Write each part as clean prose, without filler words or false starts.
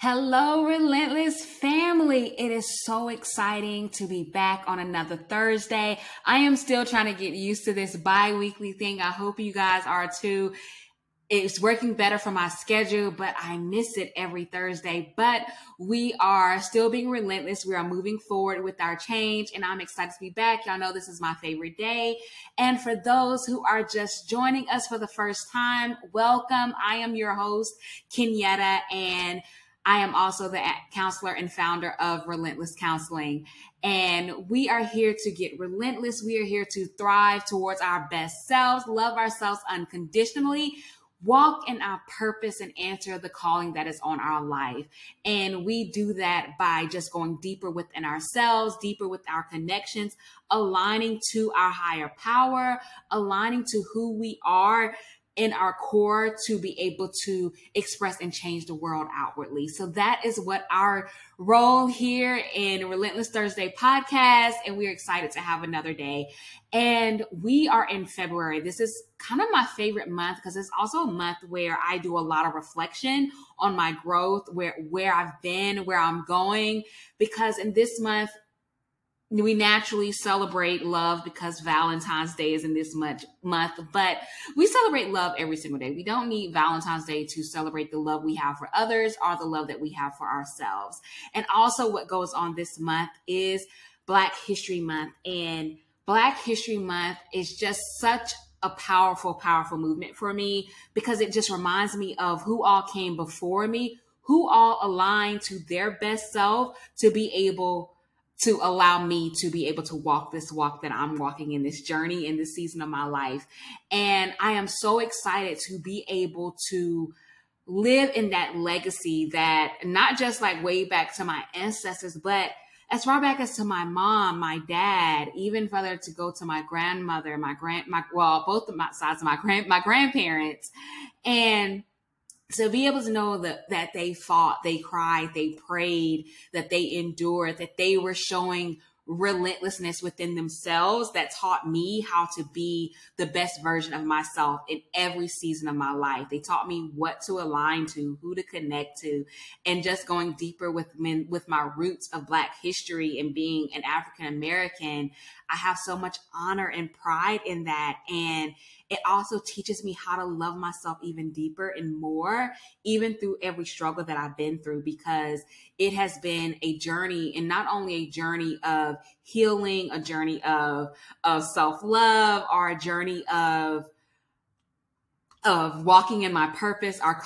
Hello, Relentless family. It is so exciting to be back on another Thursday. I am still trying to get used to this bi-weekly thing. I hope you guys are too. It's working better for my schedule, but I miss it every Thursday. But we are still being relentless. We are moving forward with our change, and I'm excited to be back. Y'all know this is my favorite day. And for those who are just joining us for the first time, welcome. I am your host, Kenyatta, and I am also the counselor and founder of Relentless Counseling. And we are here to get relentless. We are here to thrive towards our best selves, love ourselves unconditionally, walk in our purpose, and answer the calling that is on our life. And we do that by just going deeper within ourselves, deeper with our connections, aligning to our higher power, aligning to who we are in our core to be able to express and change the world outwardly. So that is what our role here in Relentless Thursday podcast, and we're excited to have another day. And we are in February. This is kind of my favorite month because it's also a month where I do a lot of reflection on my growth, where I've been, where I'm going, because in this month, we naturally celebrate love because Valentine's Day is in this month, but we celebrate love every single day. We don't need Valentine's Day to celebrate the love we have for others or the love that we have for ourselves. And also what goes on this month is Black History Month. And Black History Month is just such a powerful, powerful movement for me because it just reminds me of who all came before me, who all aligned to their best self to be able to allow me to be able to walk this walk that I'm walking in this journey in this season of my life. And I am so excited to be able to live in that legacy that not just like way back to my ancestors, but as far back as to my mom, my dad, even further to go to my grandmother, my grandparents, and so be able to know that they fought, they cried, they prayed, that they endured, that they were showing relentlessness within themselves that taught me how to be the best version of myself in every season of my life. They taught me what to align to, who to connect to, and just going deeper with my roots of Black history and being an African American. I have so much honor and pride in that. And it also teaches me how to love myself even deeper and more, even through every struggle that I've been through, because it has been a journey, and not only a journey of healing, a journey of self-love, or a journey of walking in my purpose, or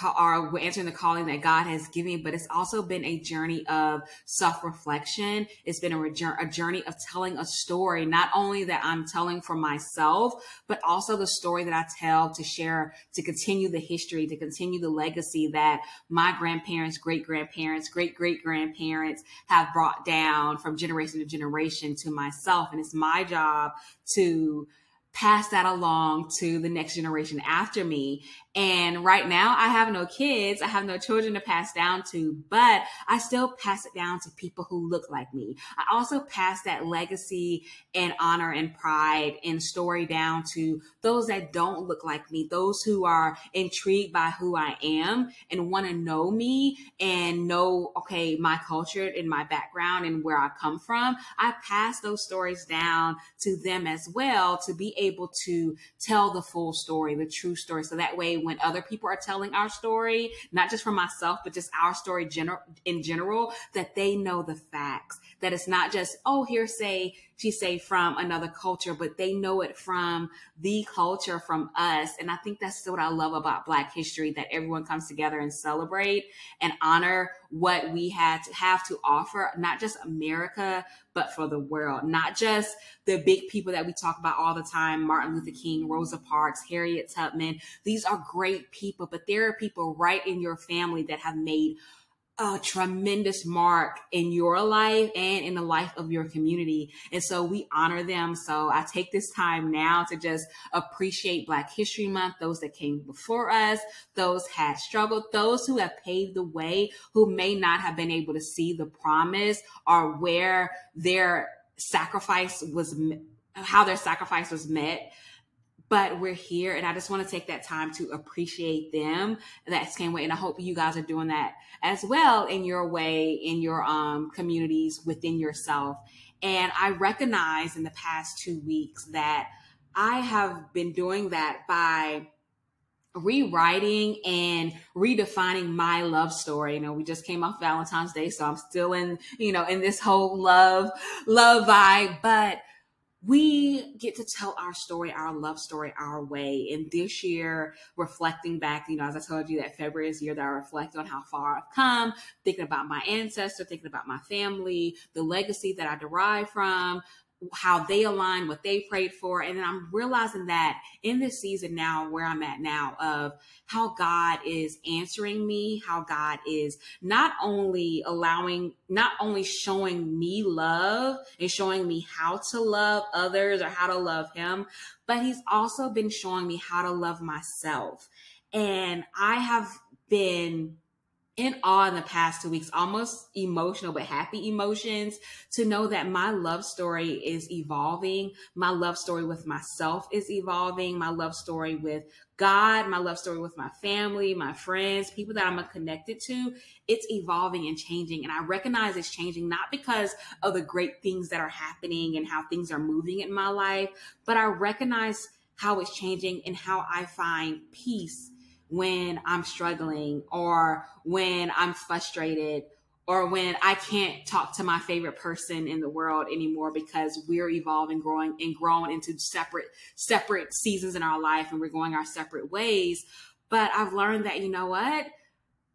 answering the calling that God has given me, but it's also been a journey of self-reflection. It's been a journey of telling a story, not only that I'm telling for myself, but also the story that I tell to share, to continue the history, to continue the legacy that my grandparents, great-grandparents, great-great-grandparents have brought down from generation to generation to myself. And it's my job to pass that along to the next generation after me. And right now I have no kids. I have no children to pass down to, but I still pass it down to people who look like me. I also pass that legacy and honor and pride and story down to those that don't look like me, those who are intrigued by who I am and want to know me and know, okay, my culture and my background and where I come from. I pass those stories down to them as well to be able to tell the full story, the true story. So that way, when other people are telling our story, not just for myself, but just our story in general, that they know the facts, that it's not just, oh, hearsay, she say from another culture, but they know it from the culture, from us. And I think that's what I love about Black history, that everyone comes together and celebrate and honor what we have to offer, not just America, but for the world, not just the big people that we talk about all the time, Martin Luther King, Rosa Parks, Harriet Tubman. These are great people, but there are people right in your family that have made a tremendous mark in your life and in the life of your community. And so we honor them. So I take this time now to just appreciate Black History Month, those that came before us, those had struggled, those who have paved the way, who may not have been able to see the promise or where their sacrifice was, how their sacrifice was met. but we're here, and I just want to take that time to appreciate them that came away. And I hope you guys are doing that as well in your way, in your communities, within yourself. And I recognize in the past 2 weeks that I have been doing that by rewriting and redefining my love story. You know, we just came off Valentine's Day, so I'm still in, you know, in this whole love vibe, but we get to tell our story, our love story, our way. And this year, reflecting back, you know, as I told you that February is the year that I reflect on how far I've come, thinking about my ancestor, thinking about my family, the legacy that I derive from, how they align, what they prayed for. And then I'm realizing that in this season now, where I'm at now, of how God is answering me, how God is not only showing me love and showing me how to love others or how to love him, but he's also been showing me how to love myself. And I have been in awe in the past 2 weeks, almost emotional, but happy emotions, to know that my love story is evolving. My love story with myself is evolving. My love story with God, my love story with my family, my friends, people that I'm connected to, it's evolving and changing. And I recognize it's changing, not because of the great things that are happening and how things are moving in my life, but I recognize how it's changing and how I find peace when I'm struggling, or when I'm frustrated, or when I can't talk to my favorite person in the world anymore, because we're evolving, growing, and growing into separate seasons in our life, and we're going our separate ways. But I've learned that, you know what?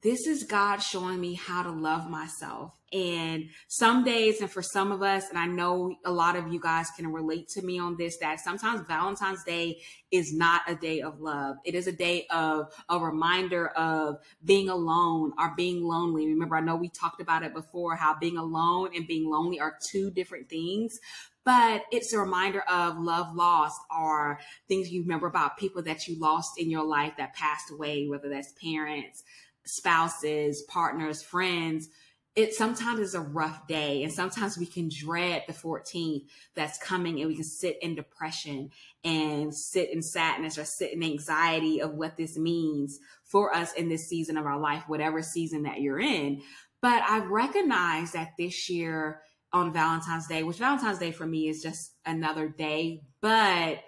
This is God showing me how to love myself. And some days, and for some of us, and I know a lot of you guys can relate to me on this, that sometimes Valentine's Day is not a day of love. It is a day of a reminder of being alone or being lonely. Remember, I know we talked about it before, how being alone and being lonely are two different things, but it's a reminder of love lost, or things you remember about people that you lost in your life that passed away, whether that's parents, spouses, partners, friends. It sometimes is a rough day, and sometimes we can dread the 14th that's coming, and we can sit in depression and sit in sadness or sit in anxiety of what this means for us in this season of our life, whatever season that you're in. But I recognize that this year on Valentine's Day, which Valentine's Day for me is just another day, but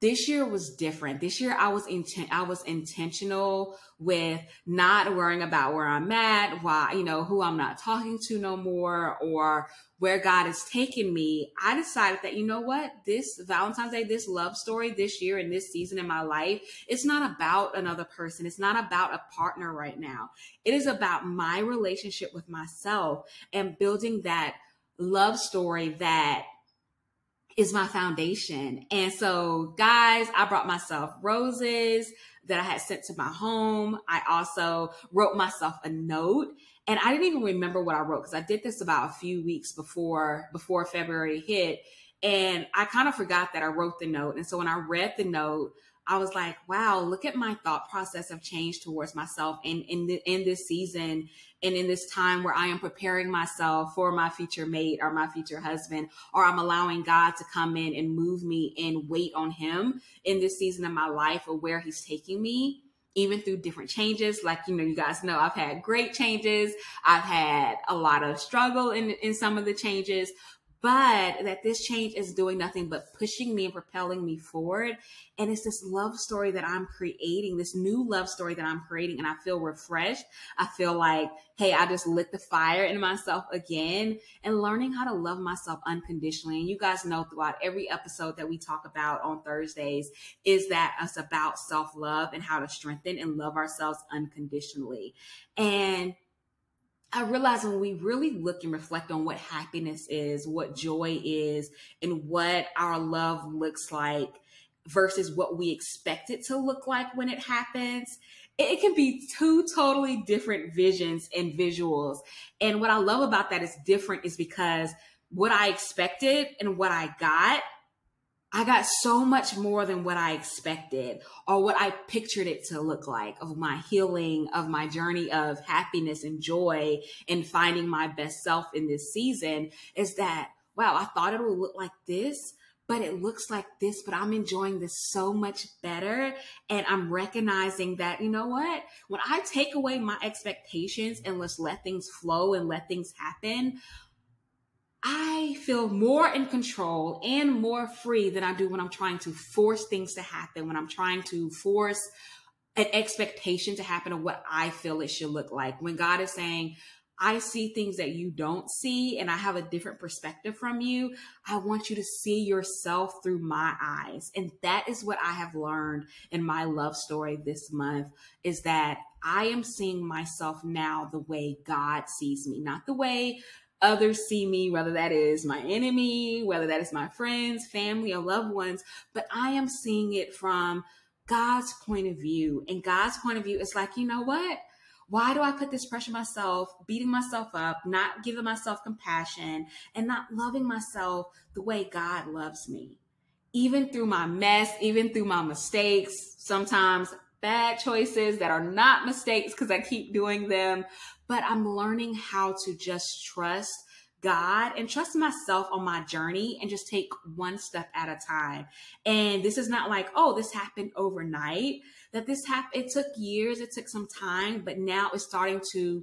this year was different. This year I was intentional with not worrying about where I'm at, why, you know, who I'm not talking to no more, or where God has taken me. I decided that, you know what, this Valentine's Day, this love story this year and this season in my life, it's not about another person. It's not about a partner right now. It is about my relationship with myself and building that love story that is my foundation. And so, guys, I brought myself roses that I had sent to my home. I also wrote myself a note, and I didn't even remember what I wrote, because I did this about a few weeks before February hit, and I kind of forgot that I wrote the note. And so when I read the note, I was like, wow, look at my thought process of change towards myself and in this season and in this time where I am preparing myself for my future mate or my future husband, or I'm allowing God to come in and move me and wait on him in this season of my life, or where he's taking me, even through different changes. Like, you know, you guys know I've had great changes. I've had a lot of struggle in some of the changes, but that this change is doing nothing but pushing me and propelling me forward. And it's this love story that I'm creating, this new love story that I'm creating. And I feel refreshed. I feel like, hey, I just lit the fire in myself again, and learning how to love myself unconditionally. And you guys know throughout every episode that we talk about on Thursdays is that it's about self-love and how to strengthen and love ourselves unconditionally. And I realize when we really look and reflect on what happiness is, what joy is, and what our love looks like versus what we expect it to look like when it happens, it can be two totally different visions and visuals. And what I love about that is different is because what I expected and what I got so much more than what I expected or what I pictured it to look like, of my healing, of my journey of happiness and joy and finding my best self in this season, is that, wow, I thought it would look like this, but it looks like this, but I'm enjoying this so much better. And I'm recognizing that, you know what, when I take away my expectations and let's let things flow and let things happen, I feel more in control and more free than I do when I'm trying to force things to happen, when I'm trying to force an expectation to happen of what I feel it should look like. When God is saying, I see things that you don't see and I have a different perspective from you. I want you to see yourself through my eyes. And that is what I have learned in my love story this month, is that I am seeing myself now the way God sees me, not the way others see me, whether that is my enemy, whether that is my friends, family, or loved ones, but I am seeing it from God's point of view. And God's point of view is like, you know what? Why do I put this pressure on myself, beating myself up, not giving myself compassion, and not loving myself the way God loves me? Even through my mess, even through my mistakes, sometimes bad choices that are not mistakes because I keep doing them, but I'm learning how to just trust God and trust myself on my journey and just take one step at a time. And this is not like, oh, this happened overnight, it took years, it took some time, but now it's starting to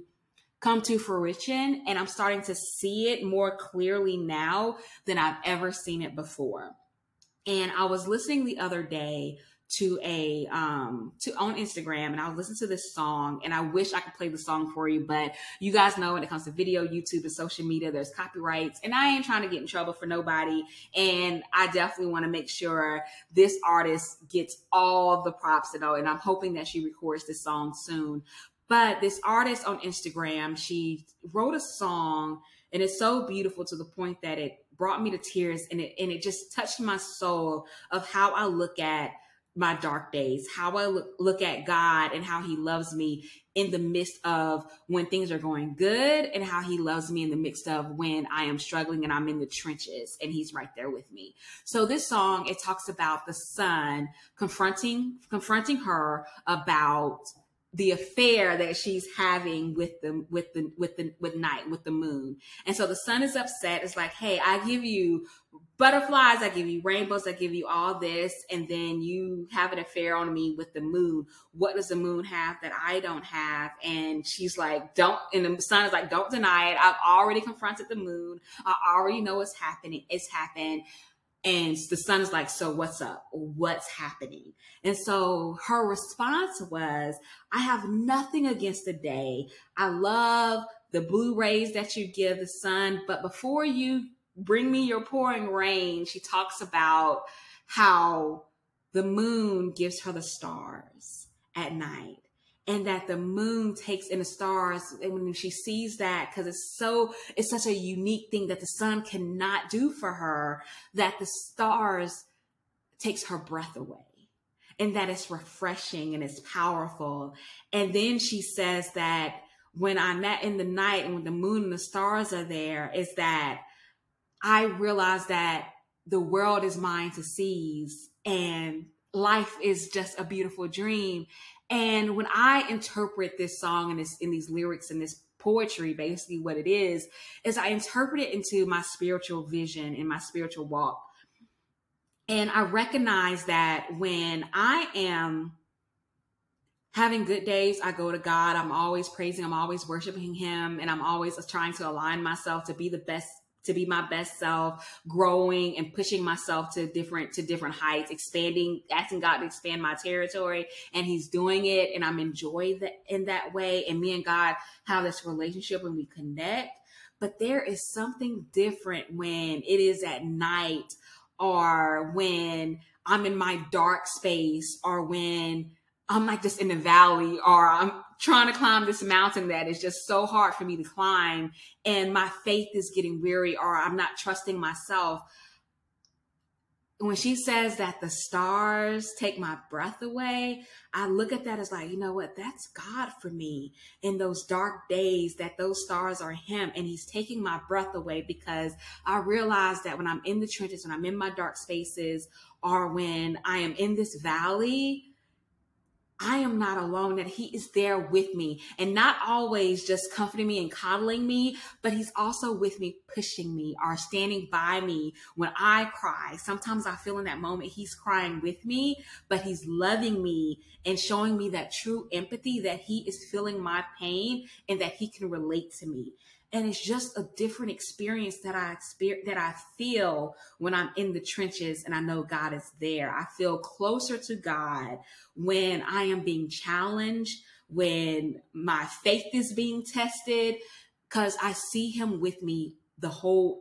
come to fruition and I'm starting to see it more clearly now than I've ever seen it before. And I was listening the other day to on Instagram, and I was listening to this song, and I wish I could play the song for you, but you guys know when it comes to video, YouTube, and social media, there's copyrights, and I ain't trying to get in trouble for nobody, and I definitely want to make sure this artist gets all the props and all, and I'm hoping that she records this song soon. But this artist on Instagram, she wrote a song, and it's so beautiful to the point that it brought me to tears, and it just touched my soul of how I look at my dark days, how I look at God and how he loves me in the midst of when things are going good, and how he loves me in the midst of when I am struggling and I'm in the trenches and he's right there with me. So this song, it talks about the son confronting her about the affair that she's having with night, with the moon. And so the sun is upset. It's like, hey, I give you butterflies, I give you rainbows, I give you all this, and then you have an affair on me with the moon. What does the moon have that I don't have? And she's like, don't, and the sun is like, don't deny it. I've already confronted the moon. I already know what's happening. It's happened. And the sun is like, so what's up? What's happening? And so her response was, I have nothing against the day. I love the blue rays that you give the sun, but before you bring me your pouring rain, she talks about how the moon gives her the stars at night. And that the moon takes in the stars, and when she sees that, because it's such a unique thing that the sun cannot do for her, that the stars takes her breath away. And that it's refreshing and it's powerful. And then she says that when I'm at in the night and when the moon and the stars are there, is that I realize that the world is mine to seize and life is just a beautiful dream. And when I interpret this song and in these lyrics and this poetry, basically what it is I interpret it into my spiritual vision and my spiritual walk. And I recognize that when I am having good days, I go to God. I'm always praising. I'm always worshiping him. And I'm always trying to align myself to be the best, to be my best self, growing and pushing myself to different heights, expanding, asking God to expand my territory. And he's doing it. And I'm enjoying that in that way. And me and God have this relationship when we connect. But there is something different when it is at night, or when I'm in my dark space, or when I'm like just in the valley, or I'm trying to climb this mountain that is just so hard for me to climb, and my faith is getting weary, or I'm not trusting myself. When she says that the stars take my breath away, I look at that as like, you know what? That's God for me in those dark days, that those stars are him, and he's taking my breath away, because I realize that when I'm in the trenches, when I'm in my dark spaces, or when I am in this valley, I am not alone, that he is there with me and not always just comforting me and coddling me, but he's also with me, pushing me or standing by me when I cry. Sometimes I feel in that moment he's crying with me, but he's loving me and showing me that true empathy, that he is feeling my pain and that he can relate to me. And it's just a different experience that I feel when I'm in the trenches and I know God is there. I feel closer to God when I am being challenged, when my faith is being tested, because I see him with me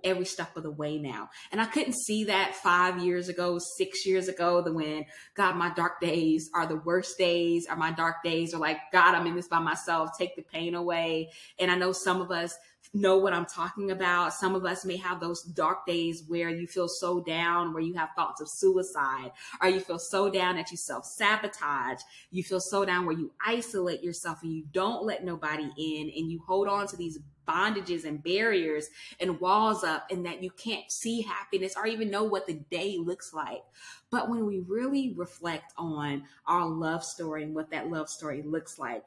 every step of the way now. And I couldn't see that 5 years ago, 6 years ago, when God, my dark days are the worst days, or my dark days are like, God, I'm in this by myself, take the pain away. And I know some of us know what I'm talking about. Some of us may have those dark days where you feel so down, where you have thoughts of suicide, or you feel so down that you self-sabotage. You feel so down where you isolate yourself and you don't let nobody in, and you hold on to these bondages and barriers and walls up, and that you can't see happiness or even know what the day looks like. But when we really reflect on our love story and what that love story looks like,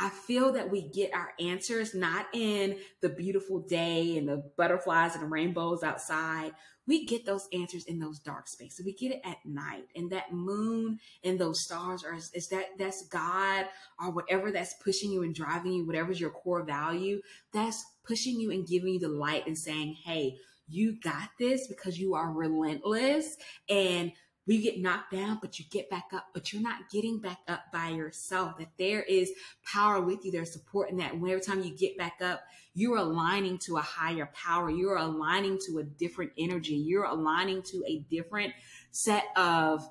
I feel that we get our answers not in the beautiful day and the butterflies and the rainbows outside. We get those answers in those dark spaces. We get it at night, and that moon and those stars that's God, or whatever that's pushing you and driving you, whatever's your core value, that's pushing you and giving you the light and saying, hey, you got this, because you are relentless. And we get knocked down, but you get back up. But you're not getting back up by yourself, that there is power with you. There's support in that. Every time you get back up, you're aligning to a higher power. You're aligning to a different energy. You're aligning to a different set of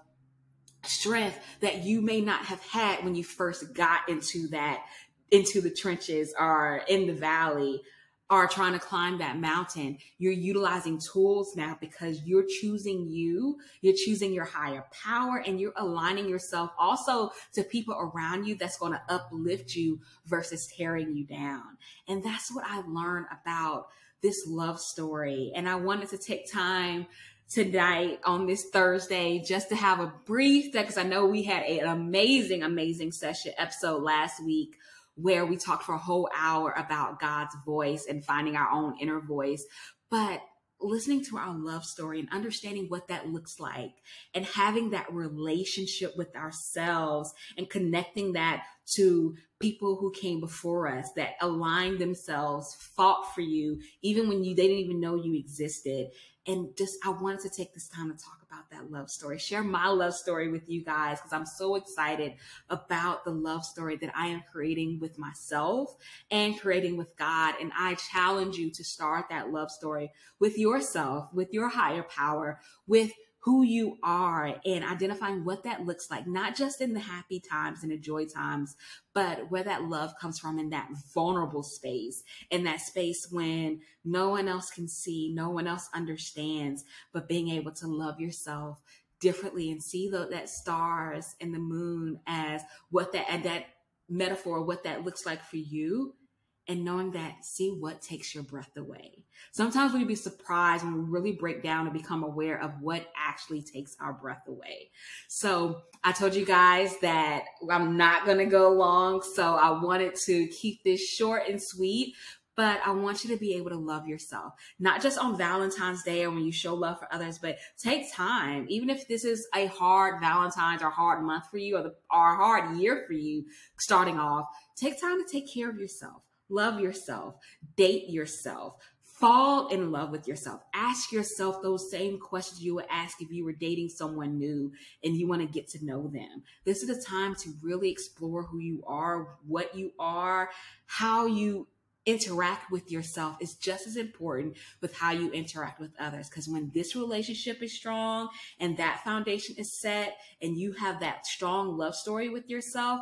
strength that you may not have had when you first got into the trenches or in the valley, are trying to climb that mountain. You're utilizing tools now because you're choosing you, you're choosing your higher power, and you're aligning yourself also to people around you that's going to uplift you versus tearing you down. And that's what I learned about this love story. And I wanted to take time tonight on this Thursday just to have a brief, because I know we had an amazing, amazing episode last week, where we talked for a whole hour about God's voice and finding our own inner voice. But listening to our love story and understanding what that looks like, and having that relationship with ourselves and connecting that to people who came before us, that aligned themselves, fought for you, even when they didn't even know you existed. And just, I wanted to take this time to talk about that love story, share my love story with you guys, because I'm so excited about the love story that I am creating with myself and creating with God. And I challenge you to start that love story with yourself, with your higher power, with who you are, and identifying what that looks like, not just in the happy times and the joy times, but where that love comes from in that vulnerable space, in that space when no one else can see, no one else understands, but being able to love yourself differently and see that stars and the moon as what that metaphor, what that looks like for you. And knowing that, see what takes your breath away. Sometimes we'd be surprised when we really break down and become aware of what actually takes our breath away. So I told you guys that I'm not going to go long, so I wanted to keep this short and sweet. But I want you to be able to love yourself, not just on Valentine's Day or when you show love for others, but take time. Even if this is a hard Valentine's or hard month for you, or a hard year for you starting off, take time to take care of yourself. Love yourself, date yourself, fall in love with yourself. Ask yourself those same questions you would ask if you were dating someone new and you want to get to know them. This is a time to really explore who you are, what you are, how you interact with yourself is just as important with how you interact with others. Because when this relationship is strong and that foundation is set and you have that strong love story with yourself,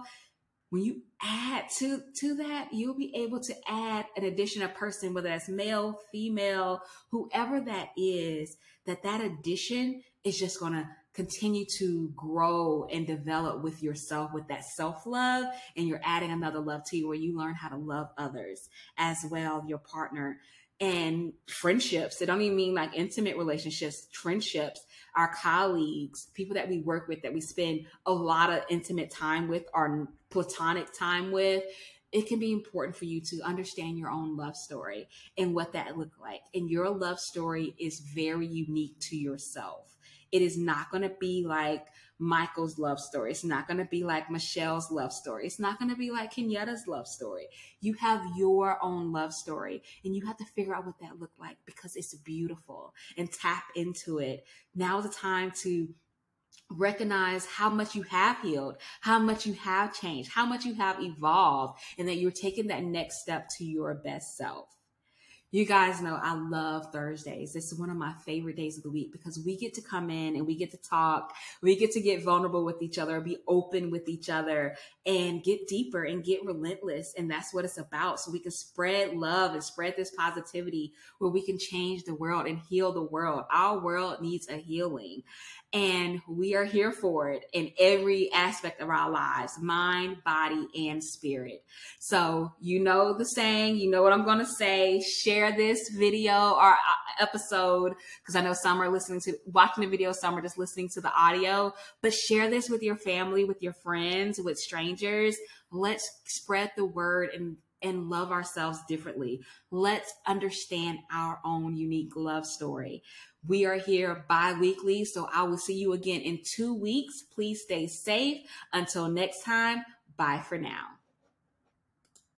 when you add to that, you'll be able to add an addition, a person, whether that's male, female, whoever that is, that addition is just going to continue to grow and develop with yourself, with that self-love. And you're adding another love to you, where you learn how to love others as well, your partner. and friendships. It don't even mean like intimate relationships, friendships, our colleagues, people that we work with, that we spend a lot of intimate time with or platonic time with. It can be important for you to understand your own love story and what that looked like. And your love story is very unique to yourself. It is not going to be like Michael's love story. It's not going to be like Michelle's love story. It's not going to be like Kenyatta's love story. You have your own love story, and you have to figure out what that looked like, because it's beautiful, and tap into it. Now is the time to recognize how much you have healed, how much you have changed, how much you have evolved, and that you're taking that next step to your best self. You guys know I love Thursdays. This is one of my favorite days of the week, because we get to come in and we get to talk. We get to get vulnerable with each other, be open with each other, and get deeper and get relentless. And that's what it's about. So we can spread love and spread this positivity where we can change the world and heal the world. Our world needs a healing, and we are here for it in every aspect of our lives, mind, body, and spirit. So you know the saying, you know what I'm going to say. Share this video or episode, because I know some are listening to watching the video, some are just listening to the audio, but share this with your family, with your friends, with strangers. Let's spread the word and love ourselves differently. Let's understand our own unique love story. We are here bi-weekly, so I will see you again in 2 weeks. Please stay safe. Until next time, bye for now.